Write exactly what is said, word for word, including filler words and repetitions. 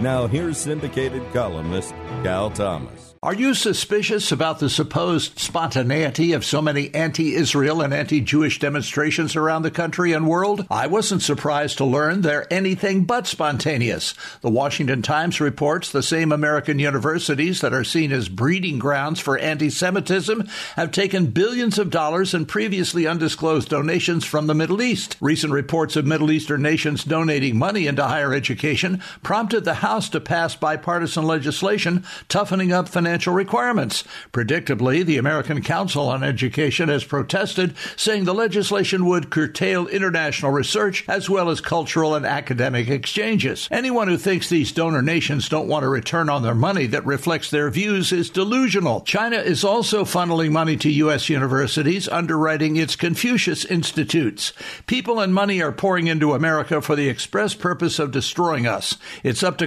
Now here's syndicated columnist Cal Thomas. Are you suspicious about the supposed spontaneity of so many anti-Israel and anti-Jewish demonstrations around the country and world? I wasn't surprised to learn they're anything but spontaneous. The Washington Times reports the same American universities that are seen as breeding grounds for anti-Semitism have taken billions of dollars in previously undisclosed donations from the Middle East. Recent reports of Middle Eastern nations donating money into higher education prompted the House to pass bipartisan legislation toughening up financial financial requirements. Predictably, the American Council on Education has protested, saying the legislation would curtail international research as well as cultural and academic exchanges. Anyone who thinks these donor nations don't want a return on their money that reflects their views is delusional. China is also funneling money to U S universities, underwriting its Confucius Institutes. People and money are pouring into America for the express purpose of destroying us. It's up to